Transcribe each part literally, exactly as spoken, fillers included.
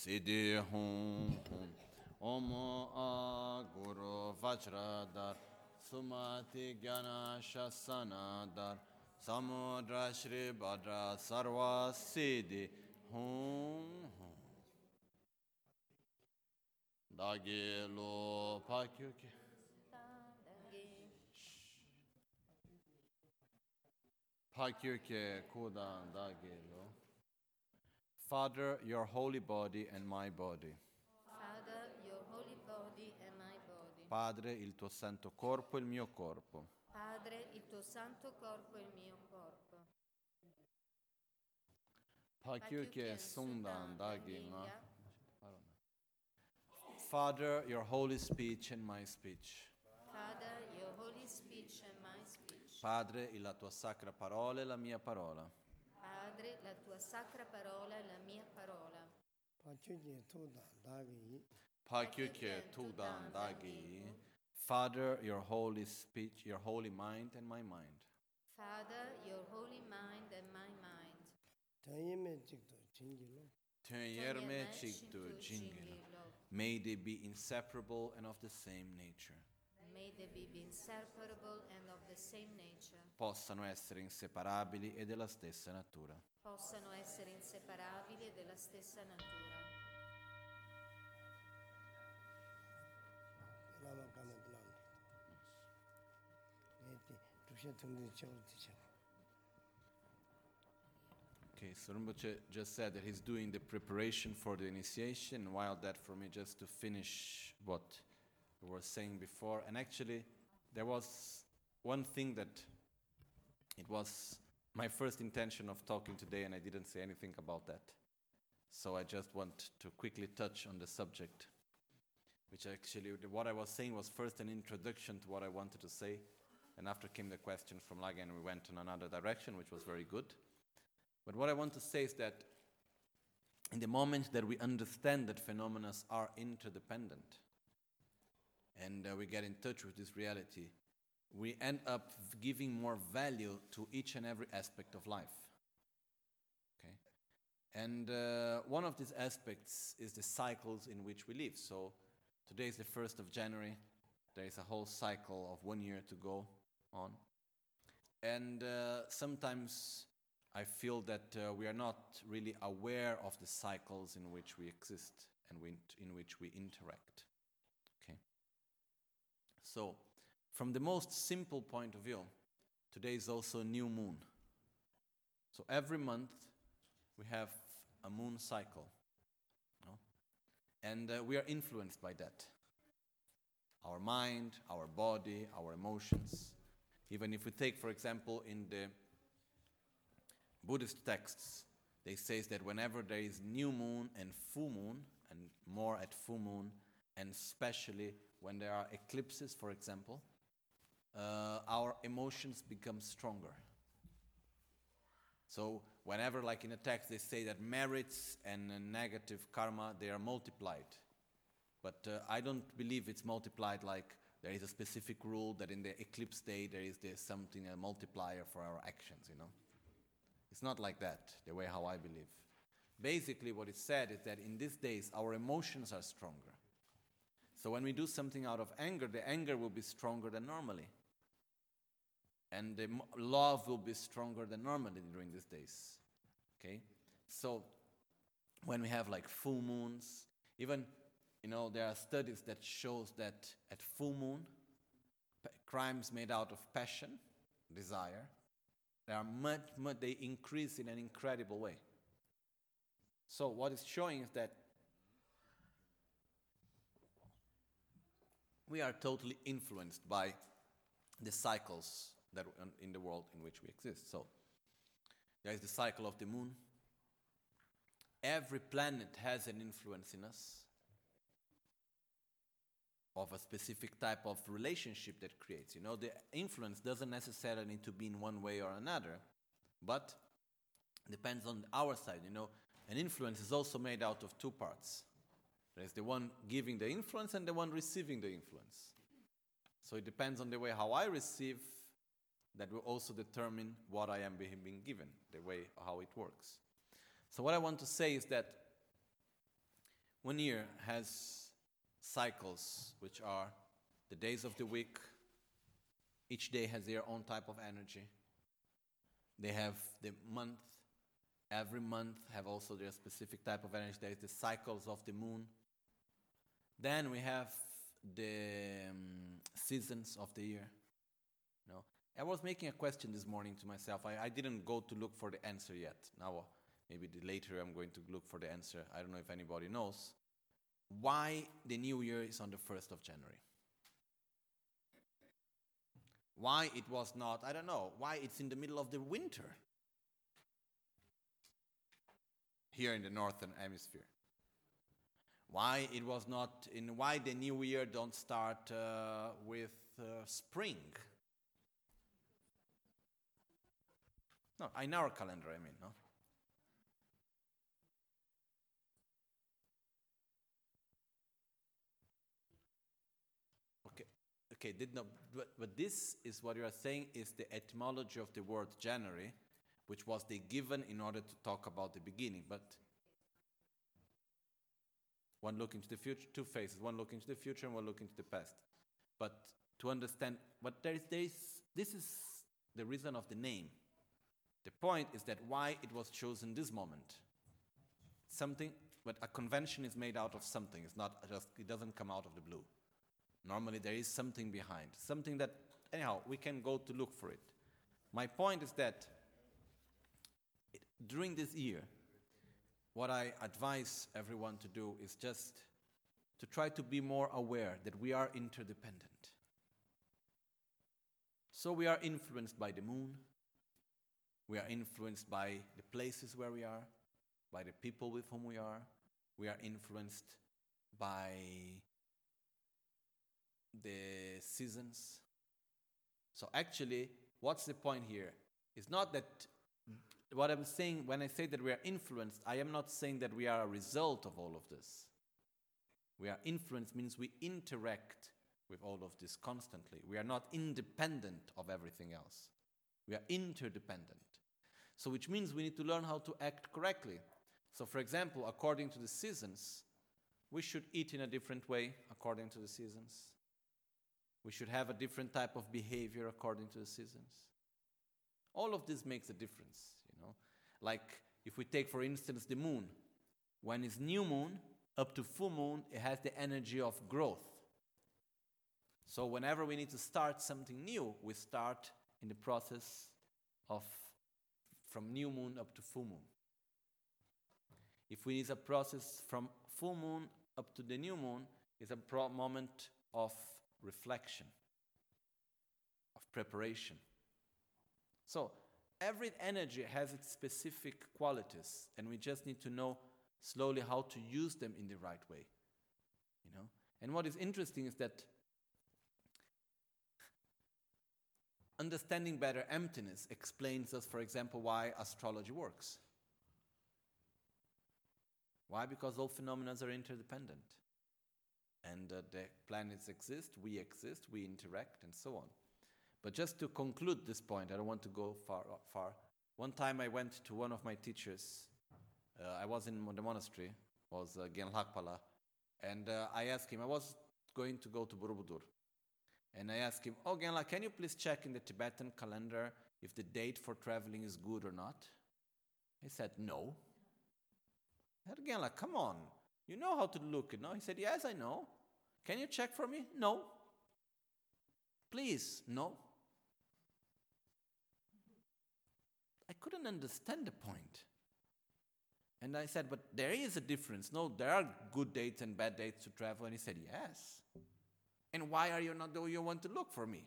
Siddhi hum hum Om A Guru Vajradhar Sumati Gyana Shasanadhar Samudra Shri Bhadra Sarva Siddhi hum hum Dagi lo pakyuki Pakyuki kudan dagi lo Father, your holy body and my body. Father, your holy body and my body. Padre, il tuo santo corpo e il mio corpo. Padre, il tuo santo corpo e il mio corpo. Pakyuke sundan dagima. Father, your holy speech and my speech. Father, your holy speech and my speech. Padre, la tua sacra parola e la mia parola. Padre, la tua sacra parola e la mia parola. Father, your holy speech, your holy mind and my mind. Father, your holy mind and my mind. May they be inseparable and of the same nature. May they be inseparable and of the same nature. Possano essere inseparabili e della stessa natura. Possano essere inseparabili e della stessa natura. Okay, so Rinpoche just said that he's doing the preparation for the initiation, while that for me just to finish what we were saying before. And actually there was one thing that it was my first intention of talking today, and I didn't say anything about that. So I just want to quickly touch on the subject, which actually what I was saying was first an introduction to what I wanted to say, and after came the question from Laga, and we went in another direction, which was very good. But what I want to say is that in the moment that we understand that phenomena are interdependent, and uh, we get in touch with this reality, we end up giving more value to each and every aspect of life. Okay? And uh, one of these aspects is the cycles in which we live. So today is the first of January. There is a whole cycle of one year to go on. And uh, sometimes I feel that uh, we are not really aware of the cycles in which we exist and we int- in which we interact. So, from the most simple point of view, today is also a new moon. So every month we have a moon cycle, no? And uh, we are influenced by that. Our mind, our body, our emotions. Even if we take, for example, in the Buddhist texts, they say that whenever there is new moon and full moon, and more at full moon, and especially when there are eclipses, for example, uh, our emotions become stronger. So whenever, like in a text, they say that merits and uh, negative karma, they are multiplied. But uh, I don't believe it's multiplied like there is a specific rule that in the eclipse day there is there something, a multiplier for our actions, you know. It's not like that, the way how I believe. Basically what is said is that in these days our emotions are stronger. So when we do something out of anger, the anger will be stronger than normally. And the m- love will be stronger than normally during these days. Okay? So when we have like full moons, even, you know, there are studies that shows that at full moon, p- crimes made out of passion, desire, they are much, much, they increase in an incredible way. So what it's showing is that we are totally influenced by the cycles that in the world in which we exist. So there is the cycle of the moon. Every planet has an influence in us of a specific type of relationship that creates. You know, the influence doesn't necessarily need to be in one way or another, but depends on our side. You know, an influence is also made out of two parts. There's the one giving the influence and the one receiving the influence. So it depends on the way how I receive, that will also determine what I am being given, the way how it works. So what I want to say is that One year has cycles, which are the days of the week. Each day has their own type of energy. They have the month. Every month have also their specific type of energy. There is the cycles of the moon. Then we have the um, seasons of the year. No, I was making a question this morning to myself. I, I didn't go to look for the answer yet. Now, maybe the later I'm going to look for the answer. I don't know if anybody knows. Why the new year is on the first of January? Why it was not, I don't know. Why it's in the middle of the winter? Here in the northern hemisphere. Why it was not in why the new year don't start uh, with uh, spring? No, in our calendar, I mean, no. Okay, okay, did not. But, but this is what you are saying is the etymology of the word January, which was the given in order to talk about the beginning. But one look into the future, two phases, one look into the future and one look into the past. But to understand, but there is, there is, this is the reason of the name. The point is that why it was chosen this moment. Something, but a convention is made out of something. It's not just, it doesn't come out of the blue. Normally there is something behind, something that, anyhow, we can go to look for it. My point is that it, during this year, what I advise everyone to do is just to try to be more aware that we are interdependent. So we are influenced by the moon, we are influenced by the places where we are, by the people with whom we are, we are influenced by the seasons. So actually, what's the point here? It's not that what I'm saying, when I say that we are influenced, I am not saying that we are a result of all of this. We are influenced means we interact with all of this constantly. We are not independent of everything else. We are interdependent. So which means we need to learn how to act correctly. So for example, according to the seasons, we should eat in a different way according to the seasons. We should have a different type of behavior according to the seasons. All of this makes a difference. No? Like if we take, for instance, the moon, when it's new moon up to full moon, it has the energy of growth. So whenever we need to start something new, we start in the process of from new moon up to full moon. If we need a process from full moon up to the new moon, it's a pro- moment of reflection, of preparation. So every energy has its specific qualities, and we just need to know slowly how to use them in the right way. You know? And what is interesting is that understanding better emptiness explains us, for example, why astrology works. Why? Because all phenomena are interdependent. And uh, the planets exist, we exist, we interact, and so on. But just to conclude this point, I don't want to go far. far. One time I went to one of my teachers. Uh, I was in the monastery, was uh, Genlakpala, and uh, I asked him, I was going to go to Borobudur. And I asked him, oh, Genla, can you please check in the Tibetan calendar if the date for traveling is good or not? He said, no. I said, Genla, come on. You know how to look, no? He said, yes, I know. Can you check for me? No. Please, no. I couldn't understand the point. And I said, but there is a difference. No, there are good dates and bad dates to travel. And he said, yes. And why are you not, do you want to look for me?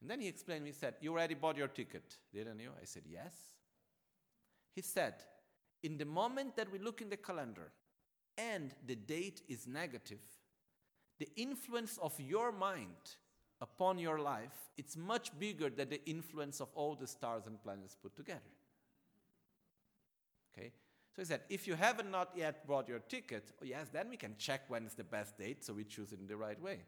And then he explained, he said, you already bought your ticket, didn't you? I said, yes. He said, in the moment that we look in the calendar and the date is negative, the influence of your mind upon your life, it's much bigger than the influence of all the stars and planets put together. Okay? So he said, if you haven't not yet bought your ticket, oh yes, then we can check when is the best date, so we choose it in the right way.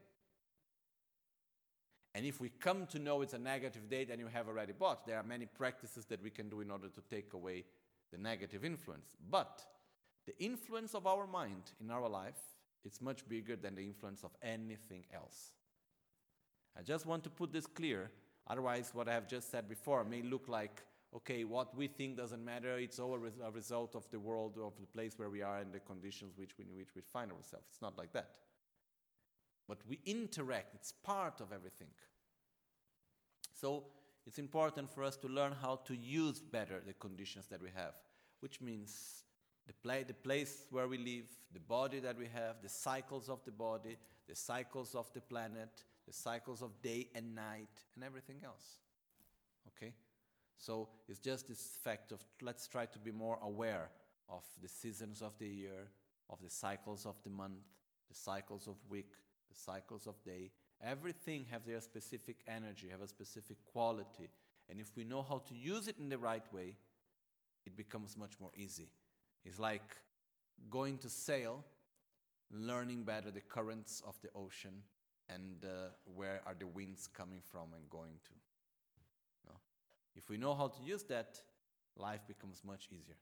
And if we come to know it's a negative date and you have already bought, there are many practices that we can do in order to take away the negative influence. But The influence of our mind in our life is much bigger than the influence of anything else. I just want to put this clear, otherwise what I have just said before may look like, okay, what we think doesn't matter, it's all a result of the world, of the place where we are and the conditions which we, in which we find ourselves. It's not like that. But we interact, it's part of everything. So it's important for us to learn how to use better the conditions that we have, which means the, pla- the place where we live, the body that we have, the cycles of the body, the cycles of the planet, the cycles of day and night, and everything else. Okay? So it's just this fact of let's try to be more aware of the seasons of the year, of the cycles of the month, the cycles of week, the cycles of day. Everything have their specific energy, have a specific quality. And if we know how to use it in the right way, it becomes much more easy. It's like going to sail, learning better the currents of the ocean and uh, where are the winds coming from and going to. No? If we know how to use that, life becomes much easier.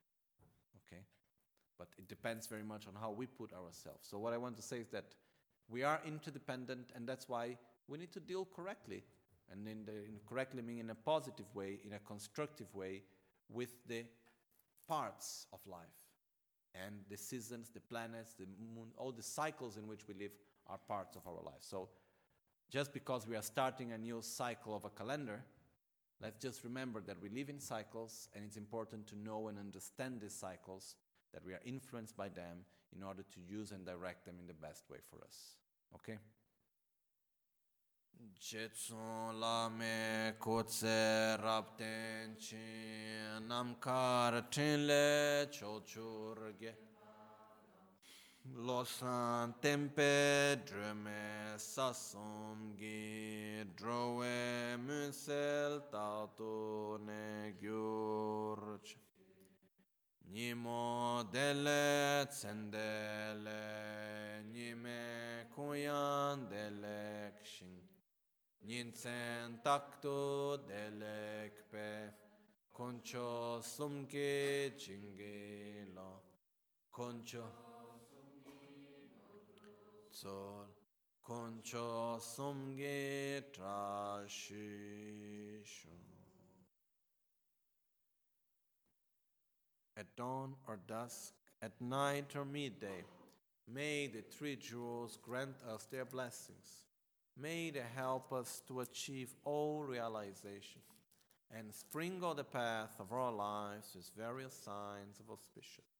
Okay? But it depends very much on how we put ourselves. So what I want to say is that we are interdependent, and that's why we need to deal correctly, and in the in correctly meaning in a positive way, in a constructive way, with the parts of life. And the seasons, the planets, the moon, all the cycles in which we live are parts of our life. So just because we are starting a new cycle of a calendar, let's just remember that we live in cycles, and it's important to know and understand these cycles, that we are influenced by them in order to use and direct them in the best way for us. Okay? Jetsun lame kotse rapten chin namkar tinle chochurge losan tempe drume sasomgi drowe munsel tato ne gyurch Nimo delle tsendele, nime kuyan delekshin, ninsen takto delekpe, concho sumki chingilo, concho tsol, concho sumki trashishu. At dawn or dusk, at night or midday, may the three jewels grant us their blessings. May they help us to achieve all realization and sprinkle the path of our lives with various signs of auspicious.